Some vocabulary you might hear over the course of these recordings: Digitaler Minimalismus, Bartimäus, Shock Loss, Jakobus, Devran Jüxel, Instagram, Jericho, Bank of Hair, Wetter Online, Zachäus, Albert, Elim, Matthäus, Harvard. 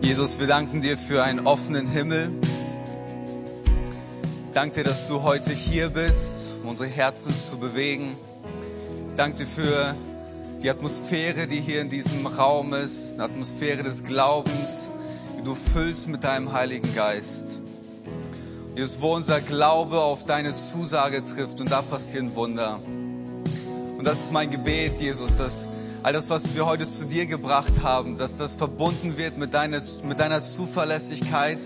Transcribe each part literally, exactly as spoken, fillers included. Jesus, wir danken dir für einen offenen Himmel. Ich danke dir, dass du heute hier bist, um unsere Herzen zu bewegen. Ich danke dir für die Atmosphäre, die hier in diesem Raum ist, eine Atmosphäre des Glaubens, die du füllst mit deinem Heiligen Geist. Jesus, wo unser Glaube auf deine Zusage trifft und da passieren Wunder. Und das ist mein Gebet, Jesus, dass all das, was wir heute zu dir gebracht haben, dass das verbunden wird mit deiner, mit deiner Zuverlässigkeit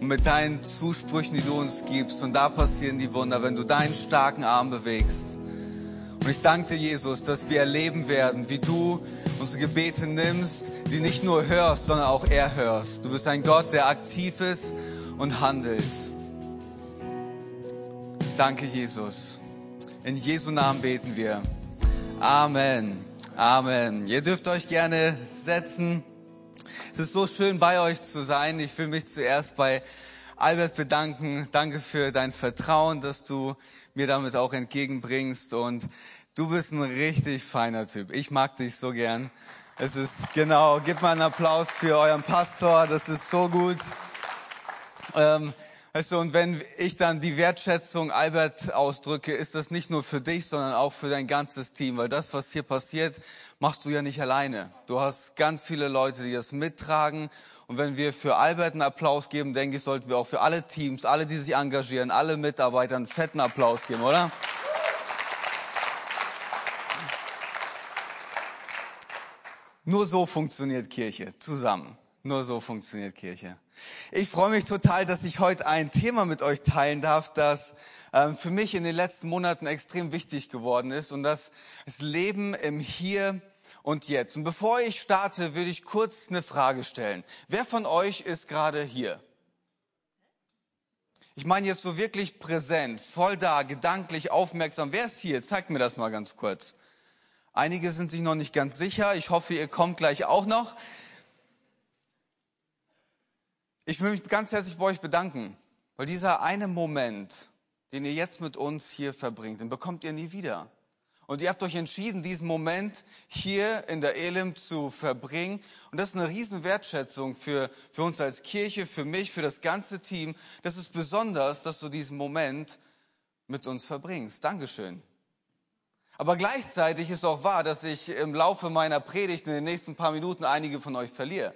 und mit deinen Zusprüchen, die du uns gibst. Und da passieren die Wunder, wenn du deinen starken Arm bewegst. Und ich danke dir, Jesus, dass wir erleben werden, wie du unsere Gebete nimmst, sie nicht nur hörst, sondern auch erhörst. Du bist ein Gott, der aktiv ist und handelt. Danke, Jesus. In Jesu Namen beten wir. Amen. Amen. Ihr dürft euch gerne setzen. Es ist so schön, bei euch zu sein. Ich will mich zuerst bei Albert bedanken. Danke für dein Vertrauen, dass du mir damit auch entgegenbringst, und du bist ein richtig feiner Typ. Ich mag dich so gern. Es ist, genau, gebt mal einen Applaus für euren Pastor, das ist so gut. Ähm, weißt du, und wenn ich dann die Wertschätzung Albert ausdrücke, ist das nicht nur für dich, sondern auch für dein ganzes Team, weil das, was hier passiert, machst du ja nicht alleine. Du hast ganz viele Leute, die das mittragen. Und wenn wir für Albert einen Applaus geben, denke ich, sollten wir auch für alle Teams, alle, die sich engagieren, alle Mitarbeiter einen fetten Applaus geben, oder? Nur so funktioniert Kirche, zusammen. Nur so funktioniert Kirche. Ich freue mich total, dass ich heute ein Thema mit euch teilen darf, das ähm, für mich in den letzten Monaten extrem wichtig geworden ist, und das ist Leben im Hier und Jetzt. Und bevor ich starte, würde ich kurz eine Frage stellen. Wer von euch ist gerade hier? Ich meine jetzt so wirklich präsent, voll da, gedanklich, aufmerksam. Wer ist hier? Zeigt mir das mal ganz kurz. Einige sind sich noch nicht ganz sicher. Ich hoffe, ihr kommt gleich auch noch. Ich will mich ganz herzlich bei euch bedanken, weil dieser eine Moment, den ihr jetzt mit uns hier verbringt, den bekommt ihr nie wieder. Und ihr habt euch entschieden, diesen Moment hier in der Elim zu verbringen. Und das ist eine riesen Wertschätzung für, für uns als Kirche, für mich, für das ganze Team. Das ist besonders, dass du diesen Moment mit uns verbringst. Dankeschön. Aber gleichzeitig ist auch wahr, dass ich im Laufe meiner Predigt in den nächsten paar Minuten einige von euch verliere.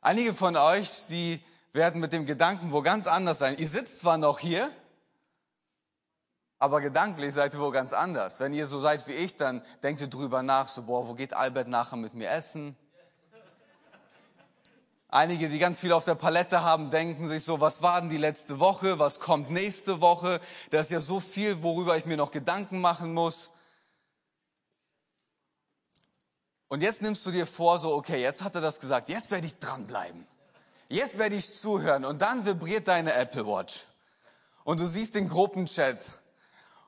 Einige von euch, die werden mit dem Gedanken wo ganz anders sein. Ihr sitzt zwar noch hier, aber gedanklich seid ihr wohl ganz anders. Wenn ihr so seid wie ich, dann denkt ihr drüber nach, so, boah, wo geht Albert nachher mit mir essen? Einige, die ganz viel auf der Palette haben, denken sich so, was war denn die letzte Woche? Was kommt nächste Woche? Da ist ja so viel, worüber ich mir noch Gedanken machen muss. Und jetzt nimmst du dir vor, so, okay, jetzt hat er das gesagt, jetzt werde ich dranbleiben. Jetzt werde ich zuhören. Und dann vibriert deine Apple Watch. Und du siehst den Gruppenchat.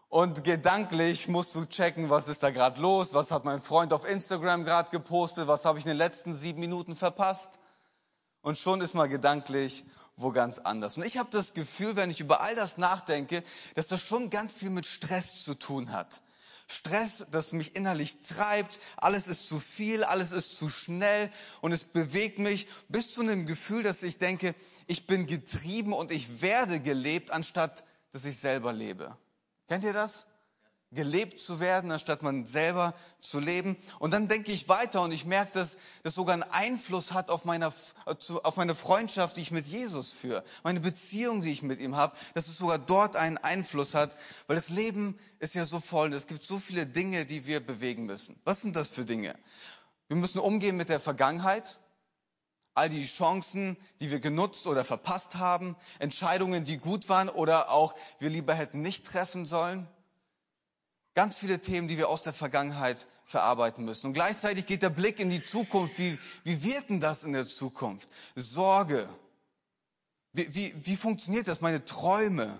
Und gedanklich musst du checken, was ist da gerade los, was hat mein Freund auf Instagram gerade gepostet, was habe ich in den letzten sieben Minuten verpasst. Und schon ist mal gedanklich wo ganz anders. Und ich habe das Gefühl, wenn ich über all das nachdenke, dass das schon ganz viel mit Stress zu tun hat. Stress, das mich innerlich treibt, alles ist zu viel, alles ist zu schnell, und es bewegt mich bis zu einem Gefühl, dass ich denke, ich bin getrieben und ich werde gelebt, anstatt dass ich selber lebe. Kennt ihr das? Gelebt zu werden, anstatt man selber zu leben. Und dann denke ich weiter und ich merke, dass das sogar einen Einfluss hat auf meine, auf meine Freundschaft, die ich mit Jesus führe, meine Beziehung, die ich mit ihm habe, dass es sogar dort einen Einfluss hat, weil das Leben ist ja so voll und es gibt so viele Dinge, die wir bewegen müssen. Was sind das für Dinge? Wir müssen umgehen mit der Vergangenheit, all die Chancen, die wir genutzt oder verpasst haben, Entscheidungen, die gut waren oder auch wir lieber hätten nicht treffen sollen. Ganz viele Themen, die wir aus der Vergangenheit verarbeiten müssen. Und gleichzeitig geht der Blick in die Zukunft. Wie, wie wird denn das in der Zukunft? Sorge. Wie, wie, wie funktioniert das? Meine Träume.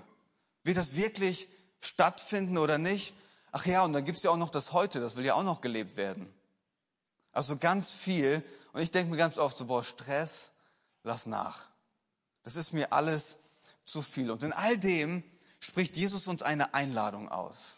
Wird das wirklich stattfinden oder nicht? Ach ja, und dann gibt's ja auch noch das Heute. Das will ja auch noch gelebt werden. Also ganz viel. Und ich denke mir ganz oft so, boah, Stress, lass nach. Das ist mir alles zu viel. Und in all dem spricht Jesus uns eine Einladung aus.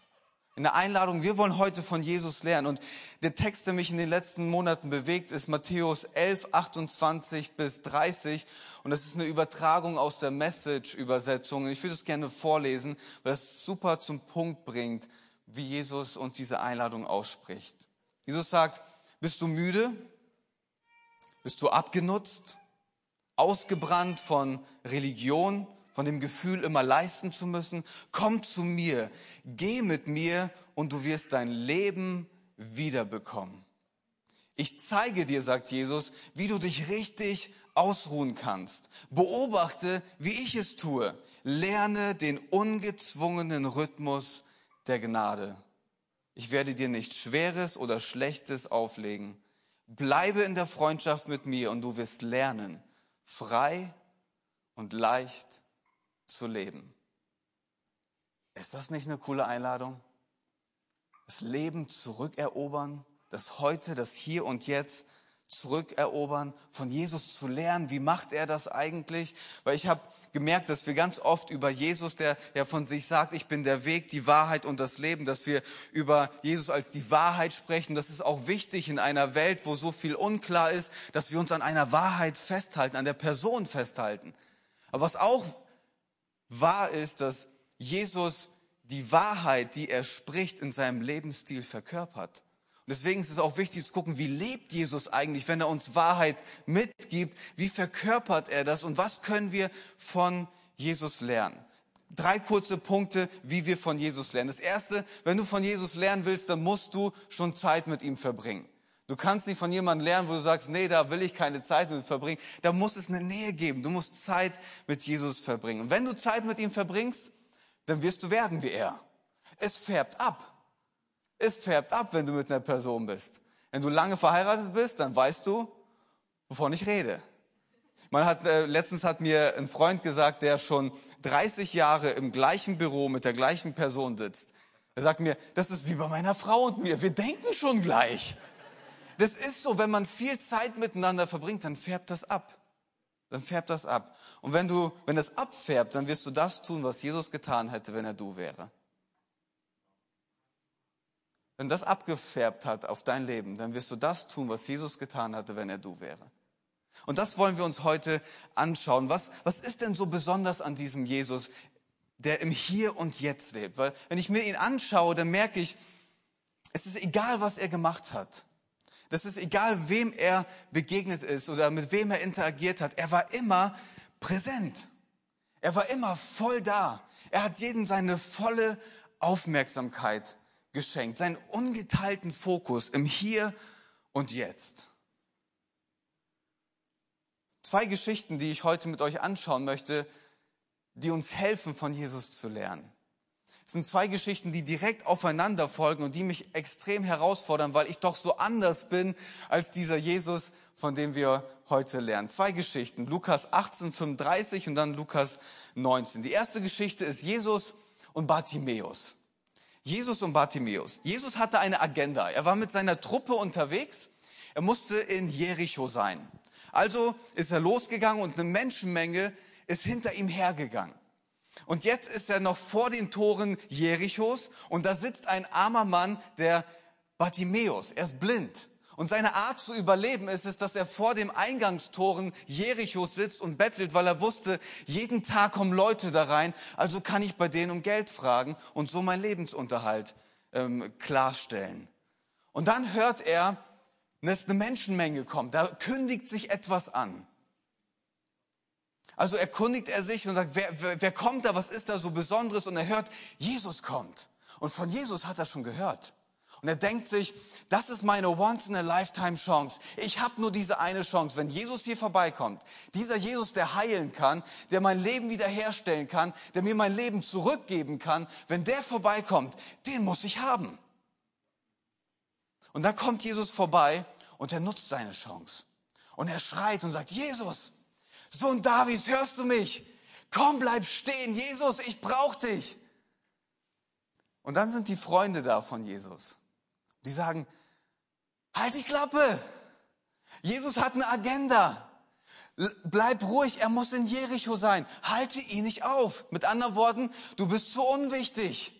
In der Einladung, wir wollen heute von Jesus lernen. Und der Text, der mich in den letzten Monaten bewegt, ist Matthäus elf, achtundzwanzig bis dreißig. Und das ist eine Übertragung aus der Message-Übersetzung. Und ich würde es gerne vorlesen, weil das super zum Punkt bringt, wie Jesus uns diese Einladung ausspricht. Jesus sagt, bist du müde? Bist du abgenutzt? Ausgebrannt von Religion? Von dem Gefühl, immer leisten zu müssen? Komm zu mir, geh mit mir und du wirst dein Leben wiederbekommen. Ich zeige dir, sagt Jesus, wie du dich richtig ausruhen kannst. Beobachte, wie ich es tue. Lerne den ungezwungenen Rhythmus der Gnade. Ich werde dir nichts Schweres oder Schlechtes auflegen. Bleibe in der Freundschaft mit mir und du wirst lernen, frei und leicht zu leben. Ist das nicht eine coole Einladung? Das Leben zurückerobern, das Heute, das Hier und Jetzt zurückerobern, von Jesus zu lernen. Wie macht er das eigentlich? Weil ich habe gemerkt, dass wir ganz oft über Jesus, der ja von sich sagt, ich bin der Weg, die Wahrheit und das Leben, dass wir über Jesus als die Wahrheit sprechen. Das ist auch wichtig in einer Welt, wo so viel unklar ist, dass wir uns an einer Wahrheit festhalten, an der Person festhalten. Aber was auch wahr ist, dass Jesus die Wahrheit, die er spricht, in seinem Lebensstil verkörpert. Und deswegen ist es auch wichtig zu gucken, wie lebt Jesus eigentlich, wenn er uns Wahrheit mitgibt? Wie verkörpert er das und was können wir von Jesus lernen? Drei kurze Punkte, wie wir von Jesus lernen. Das erste, wenn du von Jesus lernen willst, dann musst du schon Zeit mit ihm verbringen. Du kannst nicht von jemandem lernen, wo du sagst, nee, da will ich keine Zeit mit verbringen. Da muss es eine Nähe geben. Du musst Zeit mit Jesus verbringen. Und wenn du Zeit mit ihm verbringst, dann wirst du werden wie er. Es färbt ab. Es färbt ab, wenn du mit einer Person bist. Wenn du lange verheiratet bist, dann weißt du, wovon ich rede. Man hat, äh, letztens hat mir ein Freund gesagt, der schon dreißig Jahre im gleichen Büro mit der gleichen Person sitzt. Er sagt mir, das ist wie bei meiner Frau und mir. Wir denken schon gleich. Das ist so, wenn man viel Zeit miteinander verbringt, dann färbt das ab. Dann färbt das ab. Und wenn du, wenn das abfärbt, dann wirst du das tun, was Jesus getan hätte, wenn er du wäre. Wenn das abgefärbt hat auf dein Leben, dann wirst du das tun, was Jesus getan hatte, wenn er du wäre. Und das wollen wir uns heute anschauen. Was, was ist denn so besonders an diesem Jesus, der im Hier und Jetzt lebt? Weil wenn ich mir ihn anschaue, dann merke ich, es ist egal, was er gemacht hat. Das ist egal, wem er begegnet ist oder mit wem er interagiert hat. Er war immer präsent. Er war immer voll da. Er hat jedem seine volle Aufmerksamkeit geschenkt, seinen ungeteilten Fokus im Hier und Jetzt. Zwei Geschichten, die ich heute mit euch anschauen möchte, die uns helfen, von Jesus zu lernen. Es sind zwei Geschichten, die direkt aufeinander folgen und die mich extrem herausfordern, weil ich doch so anders bin als dieser Jesus, von dem wir heute lernen. Zwei Geschichten, Lukas achtzehn, fünfunddreißig und dann Lukas neunzehn. Die erste Geschichte ist Jesus und Bartimäus. Jesus und Bartimäus. Jesus hatte eine Agenda. Er war mit seiner Truppe unterwegs. Er musste in Jericho sein. Also ist er losgegangen und eine Menschenmenge ist hinter ihm hergegangen. Und jetzt ist er noch vor den Toren Jerichos und da sitzt ein armer Mann, der Bartimäus, er ist blind. Und seine Art zu überleben ist es, dass er vor dem Eingangstoren Jerichos sitzt und bettelt, weil er wusste, jeden Tag kommen Leute da rein, also kann ich bei denen um Geld fragen und so meinen Lebensunterhalt ähm, klarstellen. Und dann hört er, dass eine Menschenmenge kommt, da kündigt sich etwas an. Also erkundigt er sich und sagt, wer, wer, wer kommt da, was ist da so Besonderes? Und er hört, Jesus kommt. Und von Jesus hat er schon gehört. Und er denkt sich, das ist meine Once-in-a-Lifetime-Chance. Ich habe nur diese eine Chance, wenn Jesus hier vorbeikommt. Dieser Jesus, der heilen kann, der mein Leben wiederherstellen kann, der mir mein Leben zurückgeben kann, wenn der vorbeikommt, den muss ich haben. Und dann kommt Jesus vorbei und er nutzt seine Chance. Und er schreit und sagt, Jesus, Sohn Davids, hörst du mich? Komm, bleib stehen, Jesus, ich brauch dich. Und dann sind die Freunde da von Jesus. Die sagen, halt die Klappe. Jesus hat eine Agenda. Bleib ruhig, er muss in Jericho sein. Halte ihn nicht auf. Mit anderen Worten, du bist zu unwichtig.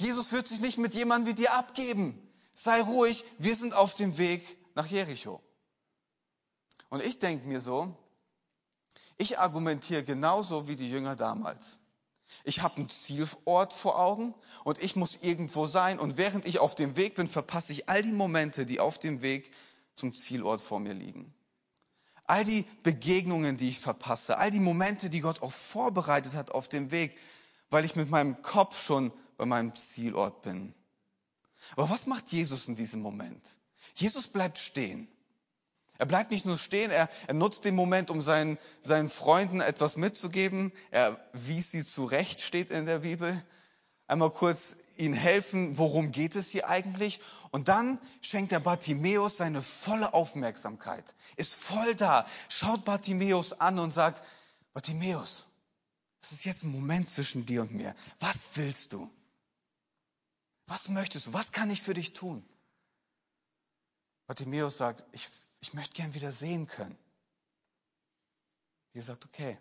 Jesus wird sich nicht mit jemandem wie dir abgeben. Sei ruhig, wir sind auf dem Weg nach Jericho. Und ich denke mir so, ich argumentiere genauso wie die Jünger damals. Ich habe einen Zielort vor Augen und ich muss irgendwo sein. Und während ich auf dem Weg bin, verpasse ich all die Momente, die auf dem Weg zum Zielort vor mir liegen. All die Begegnungen, die ich verpasse, all die Momente, die Gott auch vorbereitet hat auf dem Weg, weil ich mit meinem Kopf schon bei meinem Zielort bin. Aber was macht Jesus in diesem Moment? Jesus bleibt stehen. Er bleibt nicht nur stehen, er, er nutzt den Moment, um seinen, seinen Freunden etwas mitzugeben. Er wies sie zurecht, steht in der Bibel. Einmal kurz ihnen helfen, worum geht es hier eigentlich? Und dann schenkt er Bartimäus seine volle Aufmerksamkeit. Ist voll da, schaut Bartimäus an und sagt, Bartimäus, es ist jetzt ein Moment zwischen dir und mir. Was willst du? Was möchtest du? Was kann ich für dich tun? Bartimäus sagt, ich Ich möchte gern wieder sehen können. Jesus sagt, okay,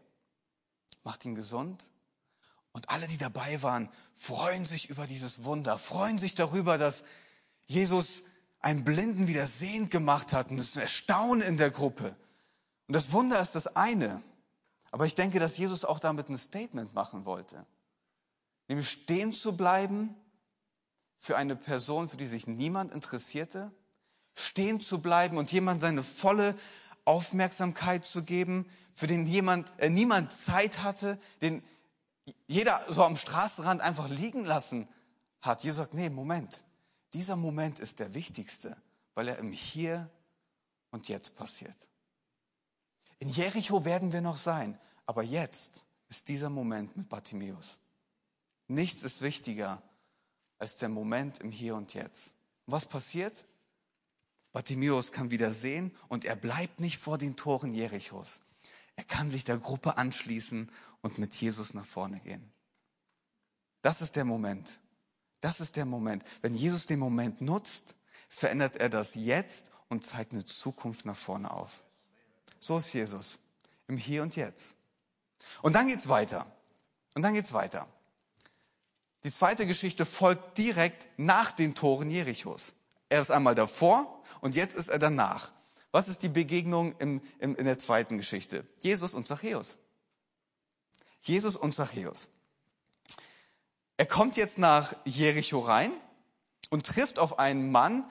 macht ihn gesund. Und alle, die dabei waren, freuen sich über dieses Wunder, freuen sich darüber, dass Jesus einen Blinden wieder sehend gemacht hat. Und es ist ein Erstaunen in der Gruppe. Und das Wunder ist das eine. Aber ich denke, dass Jesus auch damit ein Statement machen wollte. Nämlich stehen zu bleiben für eine Person, für die sich niemand interessierte, stehen zu bleiben und jemand seine volle Aufmerksamkeit zu geben, für den jemand äh, niemand Zeit hatte, den jeder so am Straßenrand einfach liegen lassen hat. Jesus sagt, nee, Moment, dieser Moment ist der wichtigste, weil er im Hier und Jetzt passiert. In Jericho werden wir noch sein, aber jetzt ist dieser Moment mit Bartimäus. Nichts ist wichtiger als der Moment im Hier und Jetzt. Und was passiert? Bartimäus kann wieder sehen und er bleibt nicht vor den Toren Jerichos. Er kann sich der Gruppe anschließen und mit Jesus nach vorne gehen. Das ist der Moment. Das ist der Moment. Wenn Jesus den Moment nutzt, verändert er das Jetzt und zeigt eine Zukunft nach vorne auf. So ist Jesus. Im Hier und Jetzt. Und dann geht's weiter. Und dann geht's weiter. Die zweite Geschichte folgt direkt nach den Toren Jerichos. Er ist einmal davor und jetzt ist er danach. Was ist die Begegnung in, in, in der zweiten Geschichte? Jesus und Zachäus. Jesus und Zachäus. Er kommt jetzt nach Jericho rein und trifft auf einen Mann,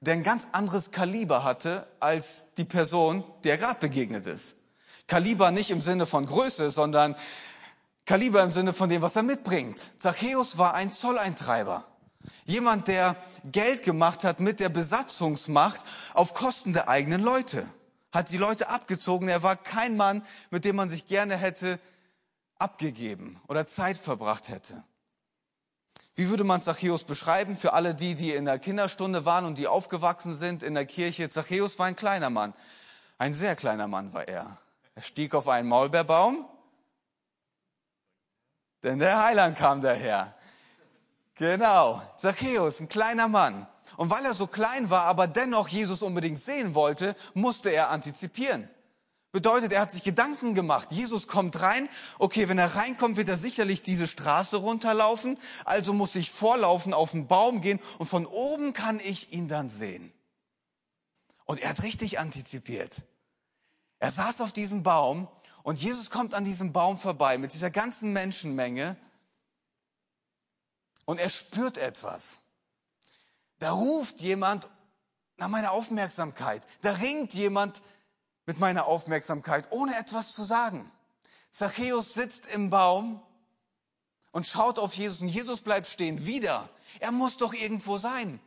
der ein ganz anderes Kaliber hatte als die Person, der gerade begegnet ist. Kaliber nicht im Sinne von Größe, sondern Kaliber im Sinne von dem, was er mitbringt. Zachäus war ein Zolleintreiber. Jemand, der Geld gemacht hat mit der Besatzungsmacht auf Kosten der eigenen Leute. Hat die Leute abgezogen. Er war kein Mann, mit dem man sich gerne hätte abgegeben oder Zeit verbracht hätte. Wie würde man Zachäus beschreiben? Für alle die, die in der Kinderstunde waren und die aufgewachsen sind in der Kirche. Zachäus war ein kleiner Mann. Ein sehr kleiner Mann war er. Er stieg auf einen Maulbeerbaum, denn der Heiland kam daher. Genau, Zachäus, ein kleiner Mann. Und weil er so klein war, aber dennoch Jesus unbedingt sehen wollte, musste er antizipieren. Bedeutet, er hat sich Gedanken gemacht. Jesus kommt rein. Okay, wenn er reinkommt, wird er sicherlich diese Straße runterlaufen. Also muss ich vorlaufen, auf den Baum gehen und von oben kann ich ihn dann sehen. Und er hat richtig antizipiert. Er saß auf diesem Baum und Jesus kommt an diesem Baum vorbei mit dieser ganzen Menschenmenge. Und er spürt etwas. Da ruft jemand nach meiner Aufmerksamkeit. Da ringt jemand mit meiner Aufmerksamkeit, ohne etwas zu sagen. Zachäus sitzt im Baum und schaut auf Jesus. Und Jesus bleibt stehen. Wieder. Er muss doch irgendwo sein.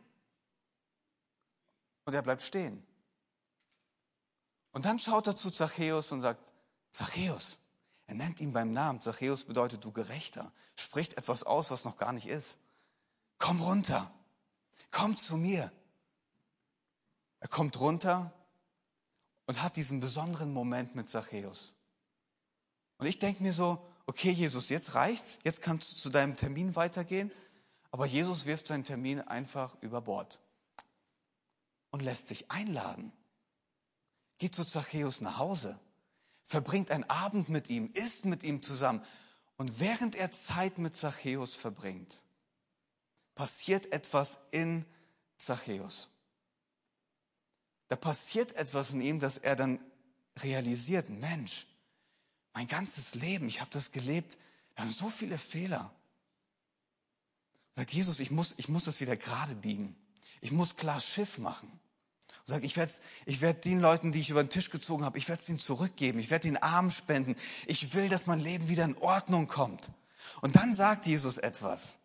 Und er bleibt stehen. Und dann schaut er zu Zachäus und sagt, Zachäus. Er nennt ihn beim Namen. Zachäus bedeutet, du Gerechter. Spricht etwas aus, was noch gar nicht ist. Komm runter. Komm zu mir. Er kommt runter und hat diesen besonderen Moment mit Zachäus. Und ich denke mir so, okay, Jesus, jetzt reicht's. Jetzt kannst du zu deinem Termin weitergehen. Aber Jesus wirft seinen Termin einfach über Bord. Und lässt sich einladen. Geht zu Zachäus nach Hause. Verbringt einen Abend mit ihm, isst mit ihm zusammen. Und während er Zeit mit Zachäus verbringt, passiert etwas in Zachäus. Da passiert etwas in ihm, dass er dann realisiert, Mensch, mein ganzes Leben, ich habe das gelebt, da haben so viele Fehler. Und sagt, Jesus, ich muss, ich muss das wieder gerade biegen. Ich muss klar Schiff machen. Und sagt, ich werde ich werd den Leuten, die ich über den Tisch gezogen habe, ich werde es ihnen zurückgeben, ich werde den Armen spenden. Ich will, dass mein Leben wieder in Ordnung kommt. Und dann sagt Jesus etwas.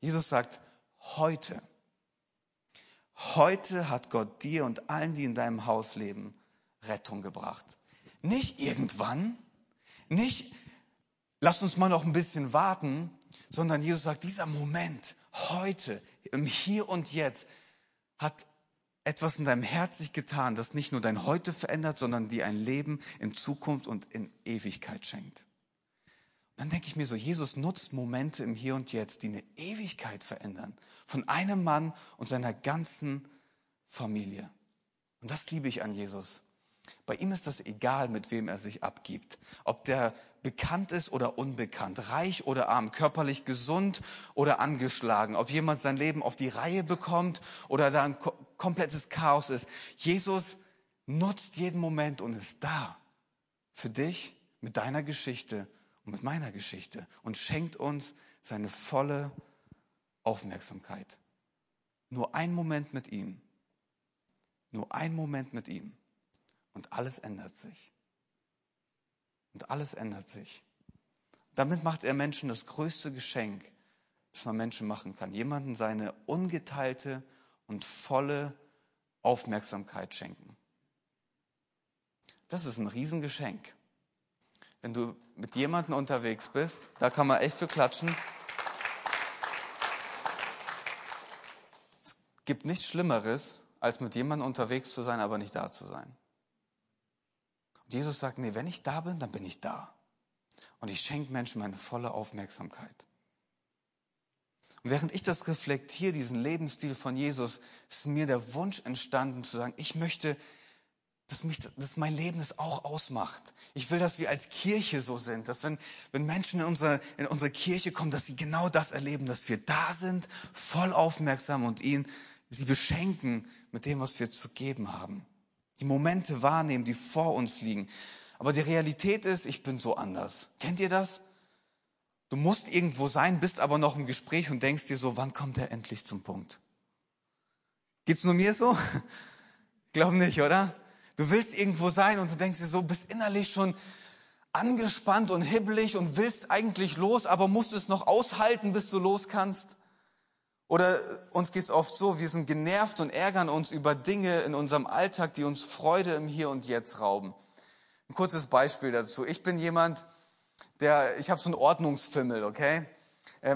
Jesus sagt, heute, heute hat Gott dir und allen, die in deinem Haus leben, Rettung gebracht. Nicht irgendwann, nicht, lass uns mal noch ein bisschen warten, sondern Jesus sagt, dieser Moment, heute, im Hier und Jetzt, hat etwas in deinem Herz sich getan, das nicht nur dein Heute verändert, sondern dir ein Leben in Zukunft und in Ewigkeit schenkt. Und dann denke ich mir so, Jesus nutzt Momente im Hier und Jetzt, die eine Ewigkeit verändern, von einem Mann und seiner ganzen Familie. Und das liebe ich an Jesus. Bei ihm ist das egal, mit wem er sich abgibt. Ob der bekannt ist oder unbekannt, reich oder arm, körperlich gesund oder angeschlagen, ob jemand sein Leben auf die Reihe bekommt oder da ein komplettes Chaos ist. Jesus nutzt jeden Moment und ist da für dich mit deiner Geschichte und mit meiner Geschichte und schenkt uns seine volle Aufmerksamkeit. Nur ein Moment mit ihm. Nur ein Moment mit ihm. Und alles ändert sich. Und alles ändert sich. Damit macht er Menschen das größte Geschenk, das man Menschen machen kann. Jemanden seine ungeteilte und volle Aufmerksamkeit schenken. Das ist ein Riesengeschenk. Wenn du mit jemandem unterwegs bist, da kann man echt für klatschen. Es gibt nichts Schlimmeres, als mit jemandem unterwegs zu sein, aber nicht da zu sein. Jesus sagt, nee, wenn ich da bin, dann bin ich da. Und ich schenke Menschen meine volle Aufmerksamkeit. Und während ich das reflektiere, diesen Lebensstil von Jesus, ist mir der Wunsch entstanden zu sagen, ich möchte, dass, mich, dass mein Leben es auch ausmacht. Ich will, dass wir als Kirche so sind, dass wenn, wenn Menschen in unsere, in unsere Kirche kommen, dass sie genau das erleben, dass wir da sind, voll aufmerksam und ihn, sie beschenken mit dem, was wir zu geben haben. Die Momente wahrnehmen, die vor uns liegen. Aber die Realität ist, ich bin so anders. Kennt ihr das? Du musst irgendwo sein, bist aber noch im Gespräch und denkst dir so, wann kommt er endlich zum Punkt? Geht's nur mir so? Glaub nicht, oder? Du willst irgendwo sein und du denkst dir so, bist innerlich schon angespannt und hibbelig und willst eigentlich los, aber musst es noch aushalten, bis du los kannst. Oder uns geht's oft so, wir sind genervt und ärgern uns über Dinge in unserem Alltag, die uns Freude im Hier und Jetzt rauben. Ein kurzes Beispiel dazu. Ich bin jemand, der, ich habe so einen Ordnungsfimmel, okay?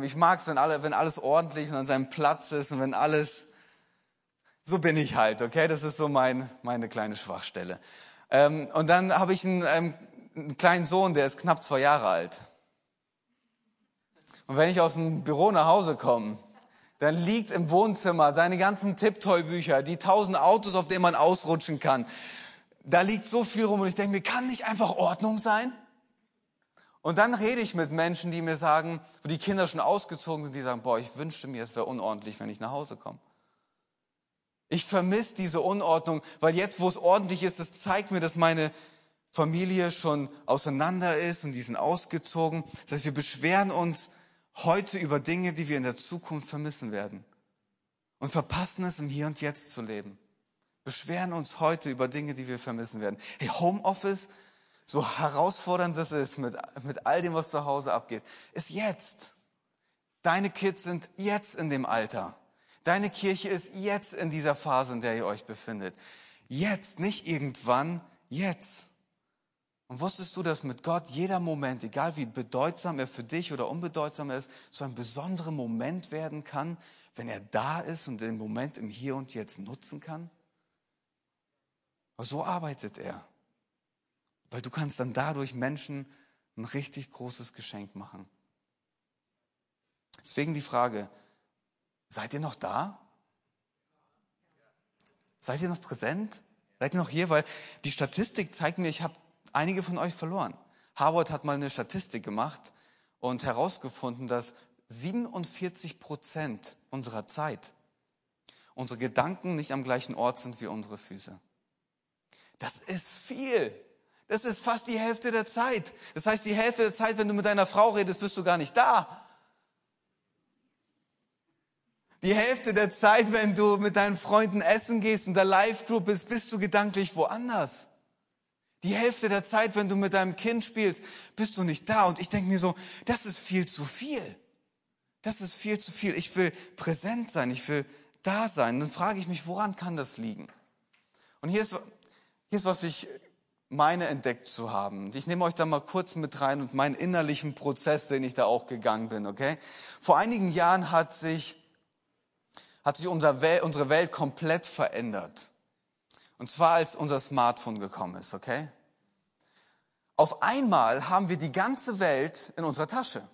Ich mag's, wenn alle, wenn alles ordentlich und an seinem Platz ist und wenn alles, so bin ich halt, okay? Das ist so mein, meine kleine Schwachstelle. Und dann habe ich einen, einen kleinen Sohn, der ist knapp zwei Jahre alt. Und wenn ich aus dem Büro nach Hause komme, dann liegt im Wohnzimmer seine ganzen Tipptoy-Bücher, die tausend Autos, auf denen man ausrutschen kann. Da liegt so viel rum und ich denke mir, kann nicht einfach Ordnung sein? Und dann rede ich mit Menschen, die mir sagen, wo die Kinder schon ausgezogen sind, die sagen, boah, ich wünschte mir, es wäre unordentlich, wenn ich nach Hause komme. Ich vermisse diese Unordnung, weil jetzt, wo es ordentlich ist, das zeigt mir, dass meine Familie schon auseinander ist und die sind ausgezogen. Das heißt, wir beschweren uns heute über Dinge, die wir in der Zukunft vermissen werden und verpassen es, im Hier und Jetzt zu leben. Beschweren uns heute über Dinge, die wir vermissen werden. Hey, Homeoffice, so herausfordernd das ist mit, mit all dem, was zu Hause abgeht, ist jetzt. Deine Kids sind jetzt in dem Alter. Deine Kirche ist jetzt in dieser Phase, in der ihr euch befindet. Jetzt, nicht irgendwann, jetzt. Und wusstest du, dass mit Gott jeder Moment, egal wie bedeutsam er für dich oder unbedeutsam er ist, zu einem besonderen Moment werden kann, wenn er da ist und den Moment im Hier und Jetzt nutzen kann? Aber so arbeitet er. Weil du kannst dann dadurch Menschen ein richtig großes Geschenk machen. Deswegen die Frage, seid ihr noch da? Seid ihr noch präsent? Seid ihr noch hier? Weil die Statistik zeigt mir, ich habe einige von euch verloren. Harvard hat mal eine Statistik gemacht und herausgefunden, dass siebenundvierzig Prozent unserer Zeit unsere Gedanken nicht am gleichen Ort sind wie unsere Füße. Das ist viel. Das ist fast die Hälfte der Zeit. Das heißt, die Hälfte der Zeit, wenn du mit deiner Frau redest, bist du gar nicht da. Die Hälfte der Zeit, wenn du mit deinen Freunden essen gehst, in der Live-Group bist, bist du gedanklich woanders. Die Hälfte der Zeit, wenn du mit deinem Kind spielst, bist du nicht da. Und ich denke mir so, das ist viel zu viel. Das ist viel zu viel. Ich will präsent sein, ich will da sein. Dann frage ich mich, woran kann das liegen? Und hier ist, hier ist was ich meine entdeckt zu haben. Ich nehme euch da mal kurz mit rein und meinen innerlichen Prozess, den ich da auch gegangen bin. Okay? Vor einigen Jahren hat sich, hat sich unser Wel- unsere Welt komplett verändert. Und zwar, als unser Smartphone gekommen ist. Okay? Auf einmal haben wir die ganze Welt in unserer Tasche.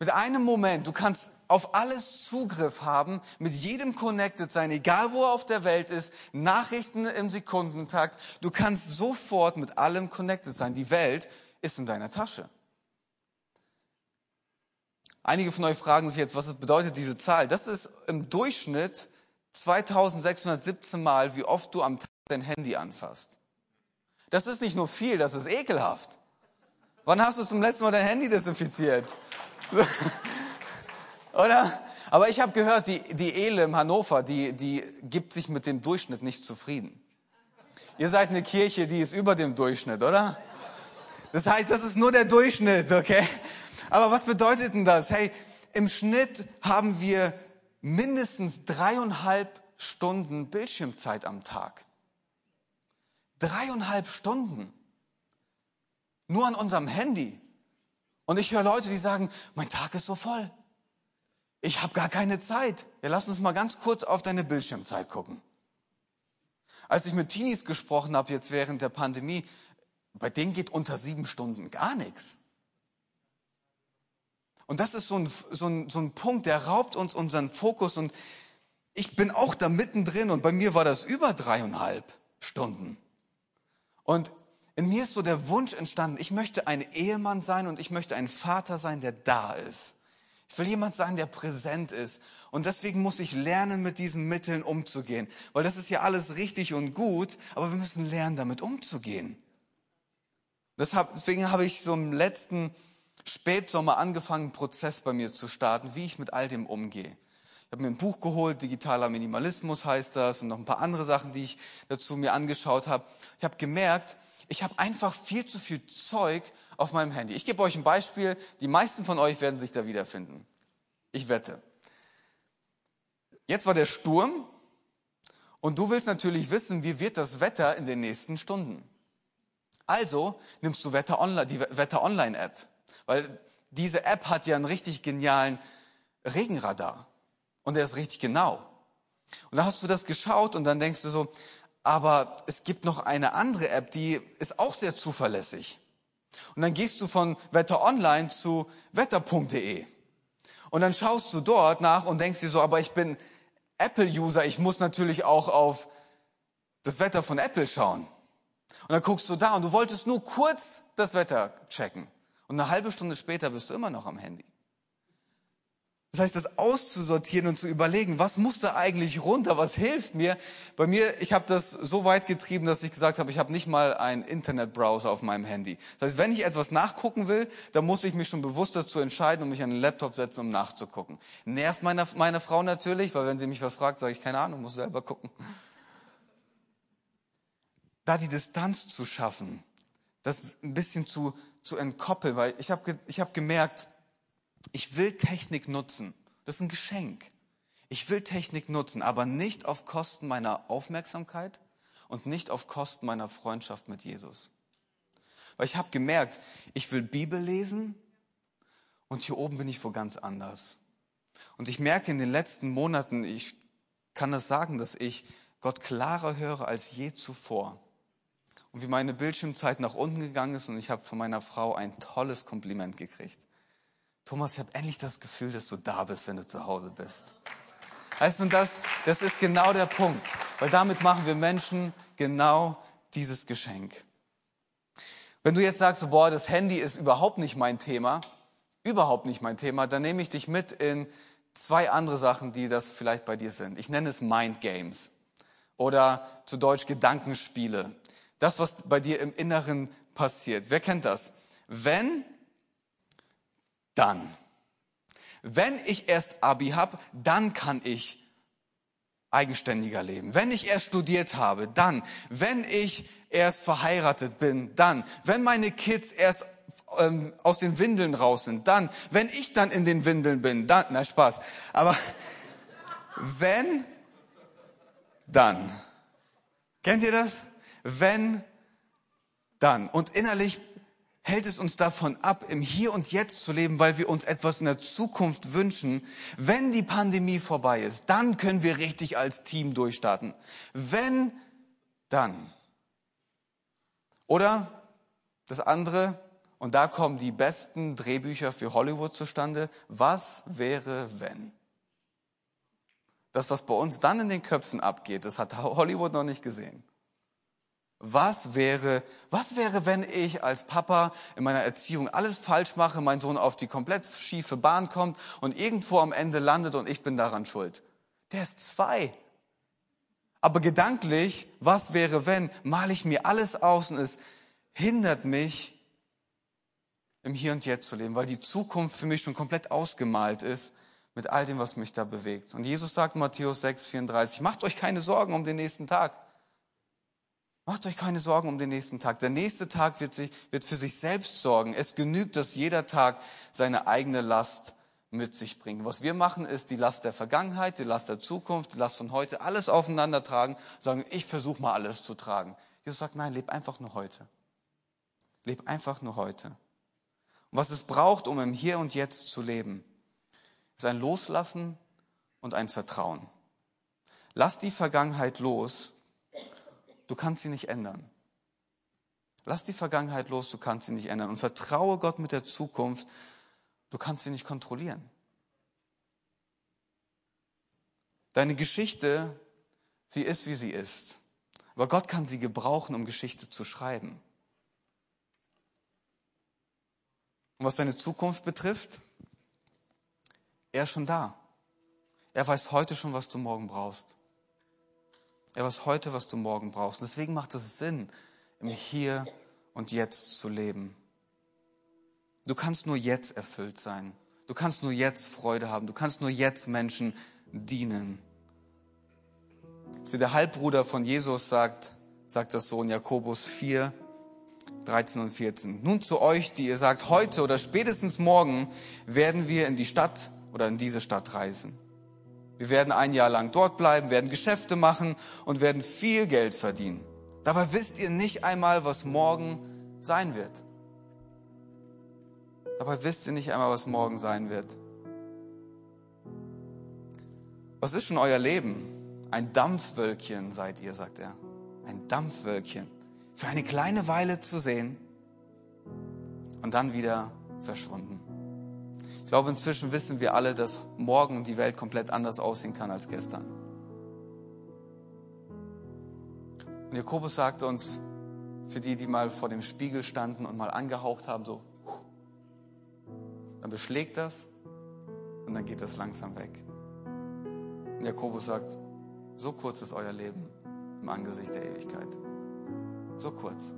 Mit einem Moment, du kannst auf alles Zugriff haben, mit jedem connected sein, egal wo er auf der Welt ist, Nachrichten im Sekundentakt. Du kannst sofort mit allem connected sein. Die Welt ist in deiner Tasche. Einige von euch fragen sich jetzt, was bedeutet diese Zahl? Das ist im Durchschnitt zweitausendsechshundertsiebzehn Mal, wie oft du am Tag dein Handy anfasst. Das ist nicht nur viel, das ist ekelhaft. Wann hast du zum letzten Mal dein Handy desinfiziert? Oder? Aber ich habe gehört, die, die Ele in Hannover, die, die gibt sich mit dem Durchschnitt nicht zufrieden. Ihr seid eine Kirche, die ist über dem Durchschnitt, oder? Das heißt, das ist nur der Durchschnitt, okay? Aber was bedeutet denn das? Hey, im Schnitt haben wir mindestens dreieinhalb Stunden Bildschirmzeit am Tag. Dreieinhalb Stunden. Nur an unserem Handy. Und ich höre Leute, die sagen, mein Tag ist so voll. Ich habe gar keine Zeit. Ja, lass uns mal ganz kurz auf deine Bildschirmzeit gucken. Als ich mit Teenies gesprochen habe, jetzt während der Pandemie, bei denen geht unter sieben Stunden gar nichts. Und das ist so ein, so ein, so ein Punkt, der raubt uns unseren Fokus. Und ich bin auch da mittendrin und bei mir war das über dreieinhalb Stunden. Und in mir ist so der Wunsch entstanden, ich möchte ein Ehemann sein und ich möchte ein Vater sein, der da ist. Ich will jemand sein, der präsent ist. Und deswegen muss ich lernen, mit diesen Mitteln umzugehen. Weil das ist ja alles richtig und gut, aber wir müssen lernen, damit umzugehen. Deswegen habe ich so im letzten Spätsommer angefangen, einen Prozess bei mir zu starten, wie ich mit all dem umgehe. Ich habe mir ein Buch geholt, Digitaler Minimalismus heißt das, und noch ein paar andere Sachen, die ich dazu mir angeschaut habe. Ich habe gemerkt, ich habe einfach viel zu viel Zeug auf meinem Handy. Ich gebe euch ein Beispiel. Die meisten von euch werden sich da wiederfinden. Ich wette. Jetzt war der Sturm und du willst natürlich wissen, wie wird das Wetter in den nächsten Stunden. Also nimmst du Wetter Online, die Wetter Online App, weil diese App hat ja einen richtig genialen Regenradar und der ist richtig genau. Und da hast du das geschaut und dann denkst du so, aber es gibt noch eine andere App, die ist auch sehr zuverlässig. Und dann gehst du von Wetter Online zu wetter punkt de und dann schaust du dort nach und denkst dir so, aber ich bin Apple-User, ich muss natürlich auch auf das Wetter von Apple schauen. Und dann guckst du da und du wolltest nur kurz das Wetter checken. Und eine halbe Stunde später bist du immer noch am Handy. Das heißt, das auszusortieren und zu überlegen, was muss da eigentlich runter, was hilft mir? Bei mir, ich habe das so weit getrieben, dass ich gesagt habe, ich habe nicht mal einen Internetbrowser auf meinem Handy. Das heißt, wenn ich etwas nachgucken will, dann muss ich mich schon bewusst dazu entscheiden und mich an den Laptop setzen, um nachzugucken. Nervt meine, meine Frau natürlich, weil wenn sie mich was fragt, sage ich, keine Ahnung, muss selber gucken. Da die Distanz zu schaffen, das ein bisschen zu, zu entkoppeln, weil ich habe ich hab gemerkt, ich will Technik nutzen. Das ist ein Geschenk. Ich will Technik nutzen, aber nicht auf Kosten meiner Aufmerksamkeit und nicht auf Kosten meiner Freundschaft mit Jesus. Weil ich habe gemerkt, ich will Bibel lesen und hier oben bin ich wo ganz anders. Und ich merke in den letzten Monaten, ich kann das sagen, dass ich Gott klarer höre als je zuvor. Und wie meine Bildschirmzeit nach unten gegangen ist und ich habe von meiner Frau ein tolles Kompliment gekriegt. Thomas, ich habe endlich das Gefühl, dass du da bist, wenn du zu Hause bist. Weißt du, und das, das ist genau der Punkt, weil damit machen wir Menschen genau dieses Geschenk. Wenn du jetzt sagst, boah, das Handy ist überhaupt nicht mein Thema, überhaupt nicht mein Thema, dann nehme ich dich mit in zwei andere Sachen, die das vielleicht bei dir sind. Ich nenne es Mind Games oder zu Deutsch Gedankenspiele. Das, was bei dir im Inneren passiert. Wer kennt das? Wenn, dann. Wenn ich erst Abi habe, dann kann ich eigenständiger leben. Wenn ich erst studiert habe, dann. Wenn ich erst verheiratet bin, dann. Wenn meine Kids erst ähm, aus den Windeln raus sind, dann. Wenn ich dann in den Windeln bin, dann. Na, Spaß. Aber wenn, dann. Kennt ihr das? Wenn, dann. Und innerlich hält es uns davon ab, im Hier und Jetzt zu leben, weil wir uns etwas in der Zukunft wünschen. Wenn die Pandemie vorbei ist, dann können wir richtig als Team durchstarten. Wenn, dann. Oder das andere, und da kommen die besten Drehbücher für Hollywood zustande, was wäre, wenn? Das, was bei uns dann in den Köpfen abgeht, das hat Hollywood noch nicht gesehen. Was wäre, was wäre, wenn ich als Papa in meiner Erziehung alles falsch mache, mein Sohn auf die komplett schiefe Bahn kommt und irgendwo am Ende landet und ich bin daran schuld? Der ist zwei. Aber gedanklich, was wäre, wenn, male ich mir alles aus und es hindert mich, im Hier und Jetzt zu leben, weil die Zukunft für mich schon komplett ausgemalt ist mit all dem, was mich da bewegt. Und Jesus sagt in Matthäus sechs, vierunddreißig, macht euch keine Sorgen um den nächsten Tag. Macht euch keine Sorgen um den nächsten Tag. Der nächste Tag wird, sich, wird für sich selbst sorgen. Es genügt, dass jeder Tag seine eigene Last mit sich bringt. Was wir machen, ist die Last der Vergangenheit, die Last der Zukunft, die Last von heute, alles aufeinander tragen. Sagen, ich versuche mal alles zu tragen. Jesus sagt, nein, leb einfach nur heute. Leb einfach nur heute. Und was es braucht, um im Hier und Jetzt zu leben, ist ein Loslassen und ein Vertrauen. Lass die Vergangenheit los. Du kannst sie nicht ändern. Lass die Vergangenheit los, du kannst sie nicht ändern. Und vertraue Gott mit der Zukunft, du kannst sie nicht kontrollieren. Deine Geschichte, sie ist, wie sie ist. Aber Gott kann sie gebrauchen, um Geschichte zu schreiben. Und was deine Zukunft betrifft, er ist schon da. Er weiß heute schon, was du morgen brauchst. Er weiß heute, was du morgen brauchst. Und deswegen macht es Sinn, im Hier und Jetzt zu leben. Du kannst nur jetzt erfüllt sein. Du kannst nur jetzt Freude haben. Du kannst nur jetzt Menschen dienen. Der Halbbruder von Jesus sagt, sagt das so in Jakobus vier, dreizehn und vierzehn. Nun zu euch, die ihr sagt, heute oder spätestens morgen werden wir in die Stadt oder in diese Stadt reisen. Wir werden ein Jahr lang dort bleiben, werden Geschäfte machen und werden viel Geld verdienen. Dabei wisst ihr nicht einmal, was morgen sein wird. Dabei wisst ihr nicht einmal, was morgen sein wird. Was ist schon euer Leben? Ein Dampfwölkchen seid ihr, sagt er. Ein Dampfwölkchen. Für eine kleine Weile zu sehen und dann wieder verschwunden. Ich glaube, inzwischen wissen wir alle, dass morgen die Welt komplett anders aussehen kann als gestern. Und Jakobus sagte uns, für die, die mal vor dem Spiegel standen und mal angehaucht haben, so, dann beschlägt das und dann geht das langsam weg. Und Jakobus sagt, so kurz ist euer Leben im Angesicht der Ewigkeit. So kurz.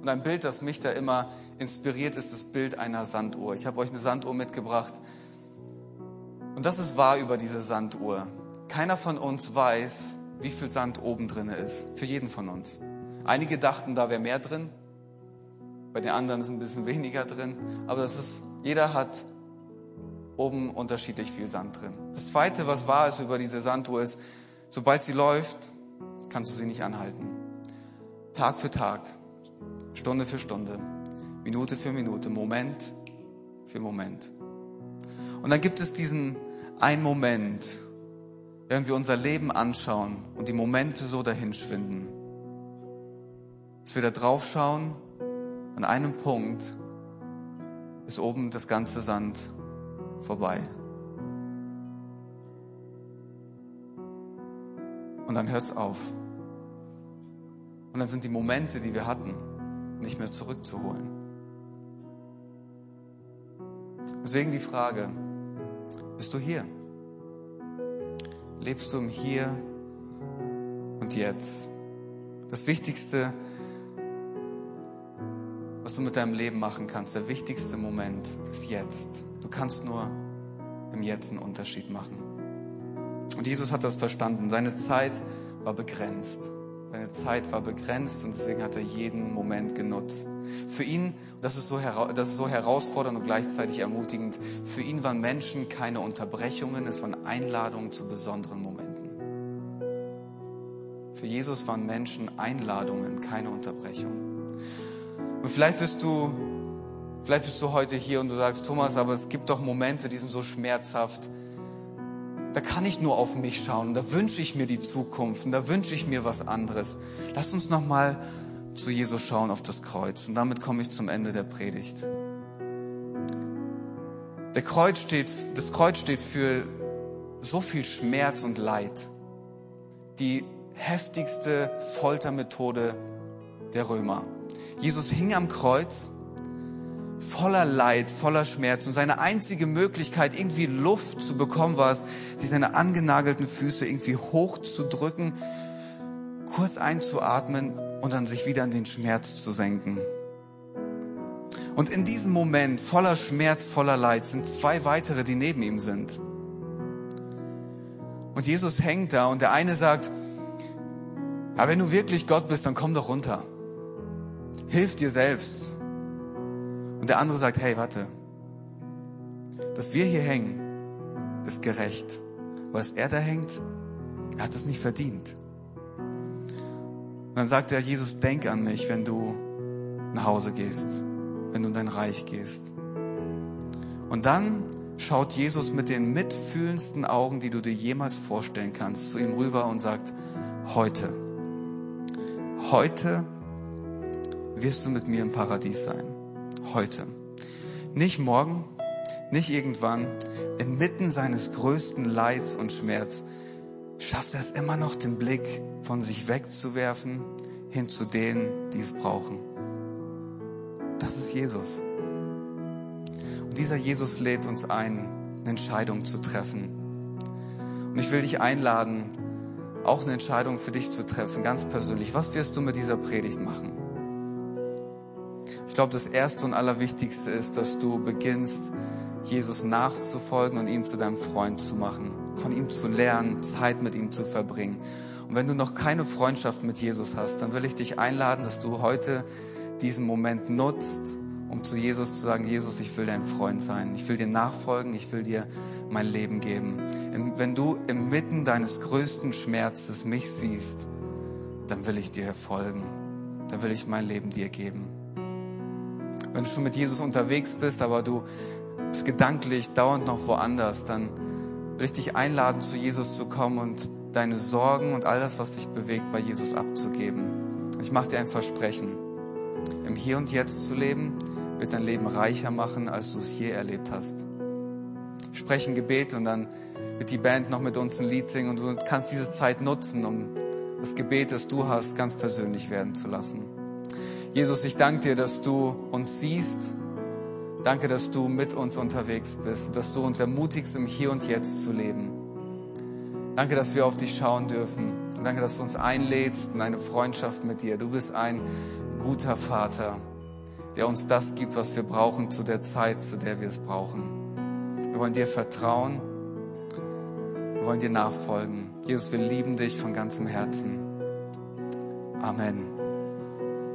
Und ein Bild, das mich da immer inspiriert, ist das Bild einer Sanduhr. Ich habe euch eine Sanduhr mitgebracht. Und das ist wahr über diese Sanduhr. Keiner von uns weiß, wie viel Sand oben drin ist. Für jeden von uns. Einige dachten, da wäre mehr drin. Bei den anderen ist ein bisschen weniger drin. Aber das ist, jeder hat oben unterschiedlich viel Sand drin. Das Zweite, was wahr ist über diese Sanduhr, ist, sobald sie läuft, kannst du sie nicht anhalten. Tag für Tag. Stunde für Stunde, Minute für Minute, Moment für Moment. Und dann gibt es diesen einen Moment, während wir unser Leben anschauen und die Momente so dahinschwinden, dass wir da drauf schauen, an einem Punkt ist oben das ganze Sand vorbei. Und dann hört's auf. Und dann sind die Momente, die wir hatten, nicht mehr zurückzuholen. Deswegen die Frage, bist du hier? Lebst du im Hier und Jetzt? Das Wichtigste, was du mit deinem Leben machen kannst, der wichtigste Moment ist jetzt. Du kannst nur im Jetzt einen Unterschied machen. Und Jesus hat das verstanden. Seine Zeit war begrenzt. Seine Zeit war begrenzt und deswegen hat er jeden Moment genutzt. Für ihn, das ist so, hera- das ist so herausfordernd und gleichzeitig ermutigend, für ihn waren Menschen keine Unterbrechungen, es waren Einladungen zu besonderen Momenten. Für Jesus waren Menschen Einladungen, keine Unterbrechungen. Und vielleicht bist du, vielleicht bist du heute hier und du sagst, Thomas, aber es gibt doch Momente, die sind so schmerzhaft. Da kann ich nur auf mich schauen, da wünsche ich mir die Zukunft und da wünsche ich mir was anderes. Lass uns nochmal zu Jesus schauen auf das Kreuz und damit komme ich zum Ende der Predigt. Der Kreuz steht, das Kreuz steht für so viel Schmerz und Leid. Die heftigste Foltermethode der Römer. Jesus hing am Kreuz voller Leid, voller Schmerz und seine einzige Möglichkeit, irgendwie Luft zu bekommen, war es, sich seine angenagelten Füße irgendwie hochzudrücken, kurz einzuatmen und dann sich wieder in den Schmerz zu senken. Und in diesem Moment voller Schmerz, voller Leid sind zwei weitere, die neben ihm sind. Und Jesus hängt da und der eine sagt, aber wenn du wirklich Gott bist, dann komm doch runter. Hilf dir selbst. Und der andere sagt, hey, warte, dass wir hier hängen, ist gerecht. Weil dass er da hängt, er hat es nicht verdient. Und dann sagt er, Jesus, denk an mich, wenn du nach Hause gehst, wenn du in dein Reich gehst. Und dann schaut Jesus mit den mitfühlendsten Augen, die du dir jemals vorstellen kannst, zu ihm rüber und sagt, heute, heute wirst du mit mir im Paradies sein. Heute. Nicht morgen, nicht irgendwann, inmitten seines größten Leids und Schmerz schafft er es immer noch, den Blick von sich wegzuwerfen, hin zu denen, die es brauchen. Das ist Jesus. Und dieser Jesus lädt uns ein, eine Entscheidung zu treffen. Und ich will dich einladen, auch eine Entscheidung für dich zu treffen, ganz persönlich. Was wirst du mit dieser Predigt machen? Ich glaube, das Erste und Allerwichtigste ist, dass du beginnst, Jesus nachzufolgen und ihn zu deinem Freund zu machen, von ihm zu lernen, Zeit mit ihm zu verbringen. Und wenn du noch keine Freundschaft mit Jesus hast, dann will ich dich einladen, dass du heute diesen Moment nutzt, um zu Jesus zu sagen, Jesus, ich will dein Freund sein, ich will dir nachfolgen, ich will dir mein Leben geben. Wenn du inmitten deines größten Schmerzes mich siehst, dann will ich dir folgen, dann will ich mein Leben dir geben. Wenn du schon mit Jesus unterwegs bist, aber du bist gedanklich dauernd noch woanders, dann will ich dich einladen, zu Jesus zu kommen und deine Sorgen und all das, was dich bewegt, bei Jesus abzugeben. Ich mache dir ein Versprechen. Im Hier und Jetzt zu leben, wird dein Leben reicher machen, als du es je erlebt hast. Ich spreche ein Gebet und dann wird die Band noch mit uns ein Lied singen und du kannst diese Zeit nutzen, um das Gebet, das du hast, ganz persönlich werden zu lassen. Jesus, ich danke dir, dass du uns siehst. Danke, dass du mit uns unterwegs bist, dass du uns ermutigst, im Hier und Jetzt zu leben. Danke, dass wir auf dich schauen dürfen. Danke, dass du uns einlädst in eine Freundschaft mit dir. Du bist ein guter Vater, der uns das gibt, was wir brauchen, zu der Zeit, zu der wir es brauchen. Wir wollen dir vertrauen. Wir wollen dir nachfolgen. Jesus, wir lieben dich von ganzem Herzen. Amen.